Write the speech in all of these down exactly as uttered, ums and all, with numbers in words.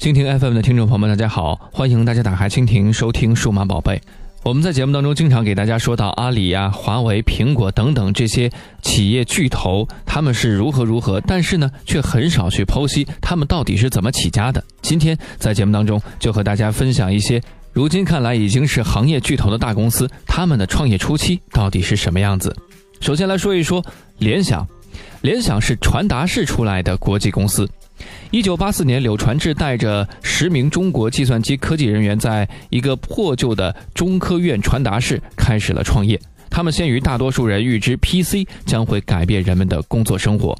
蜻蜓 F M 的听众朋友们，大家好，欢迎大家打开蜻蜓收听数码宝贝。我们在节目当中经常给大家说到阿里啊、华为、苹果等等这些企业巨头，他们是如何如何，但是呢，却很少去剖析他们到底是怎么起家的。今天在节目当中就和大家分享一些如今看来已经是行业巨头的大公司，他们的创业初期到底是什么样子。首先来说一说联想。联想是传达室出来的国际公司。一九八四年，柳传志带着十名中国计算机科技人员，在一个破旧的中科院传达室开始了创业。他们先于大多数人预知 P C 将会改变人们的工作生活。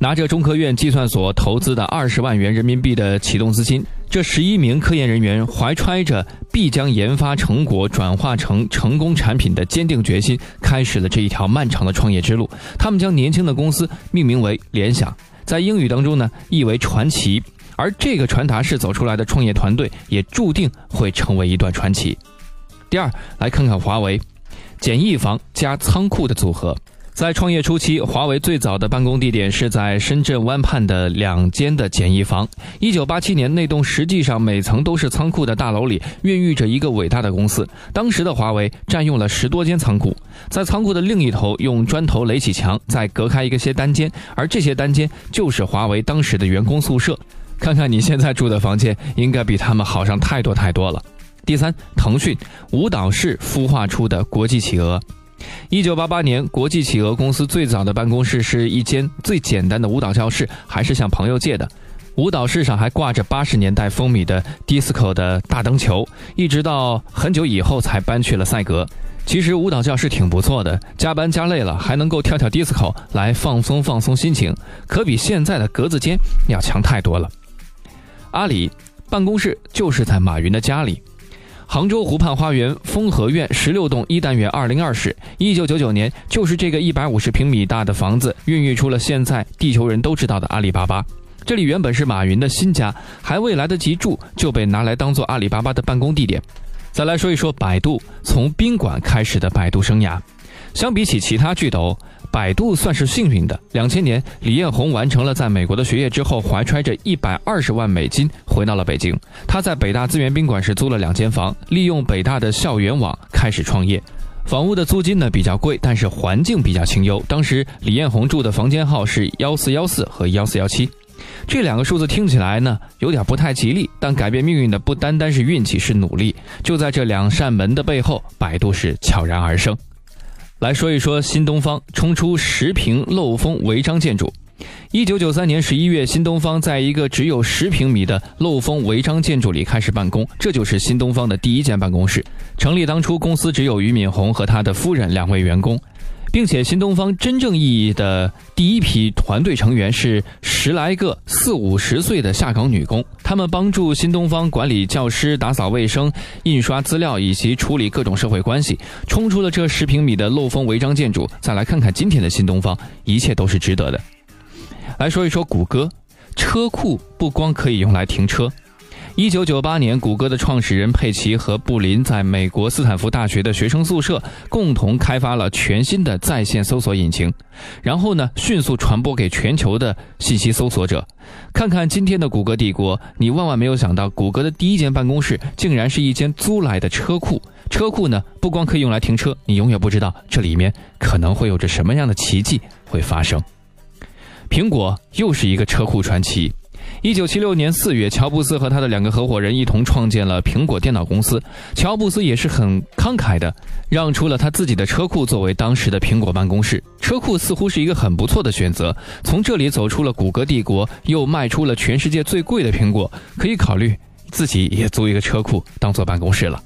拿着中科院计算所投资的二十万元人民币的启动资金，这十一名科研人员怀揣着必将研发成果转化成成功产品的坚定决心，开始了这一条漫长的创业之路。他们将年轻的公司命名为联想，在英语当中呢，意为传奇。而这个传达室走出来的创业团队，也注定会成为一段传奇。第二，来看看华为，简易房加仓库的组合。在创业初期，华为最早的办公地点是在深圳湾畔的两间的简易房。一九八七年，那栋实际上每层都是仓库的大楼里，孕育着一个伟大的公司。当时的华为占用了十多间仓库，在仓库的另一头用砖头垒起墙，再隔开一个些单间，而这些单间就是华为当时的员工宿舍。看看你现在住的房间，应该比他们好上太多太多了。第三，腾讯，舞蹈室孵化出的国际企鹅。一九八八年，国际企鹅公司最早的办公室是一间最简单的舞蹈教室，还是向朋友借的。舞蹈室上还挂着八十年代风靡的 disco 的大灯球，一直到很久以后才搬去了赛格。其实舞蹈教室挺不错的，加班加累了还能够跳跳 disco 来放松放松心情，可比现在的格子间要强太多了。阿里办公室就是在马云的家里。杭州湖畔花园风和苑十六栋一单元二零二室，一九九九年，就是这个一百五十平米大的房子孕育出了现在地球人都知道的阿里巴巴。这里原本是马云的新家，还未来得及住，就被拿来当做阿里巴巴的办公地点。再来说一说百度，从宾馆开始的百度生涯。相比起其他巨头，百度算是幸运的。两千年，李彦宏完成了在美国的学业之后，怀揣着一百二十万美金回到了北京。他在北大资源宾馆是租了两间房，利用北大的校园网开始创业。房屋的租金呢比较贵，但是环境比较清幽。当时李彦宏住的房间号是一四一四和一四一七。这两个数字听起来呢有点不太吉利，但改变命运的不单单是运气，是努力。就在这两扇门的背后，百度是悄然而生。来说一说新东方，冲出十平漏风违章建筑。一九九三年十一月，新东方在一个只有十平米的漏风违章建筑里开始办公，这就是新东方的第一间办公室。成立当初，公司只有俞敏洪和他的夫人两位员工，并且新东方真正意义的第一批团队成员是十来个四五十岁的下岗女工，她们帮助新东方管理教师、打扫卫生、印刷资料以及处理各种社会关系，冲出了这十平米的漏风违章建筑。再来看看今天的新东方，一切都是值得的。来说一说谷歌，车库不光可以用来停车。一九九八年，谷歌的创始人佩奇和布林在美国斯坦福大学的学生宿舍共同开发了全新的在线搜索引擎，然后呢，迅速传播给全球的信息搜索者。看看今天的谷歌帝国，你万万没有想到，谷歌的第一间办公室竟然是一间租来的车库。车库呢，不光可以用来停车，你永远不知道这里面可能会有着什么样的奇迹会发生。苹果又是一个车库传奇。一九七六年四月，乔布斯和他的两个合伙人一同创建了苹果电脑公司。乔布斯也是很慷慨的，让出了他自己的车库作为当时的苹果办公室。车库似乎是一个很不错的选择，从这里走出了谷歌帝国，又卖出了全世界最贵的苹果，可以考虑自己也租一个车库当做办公室了。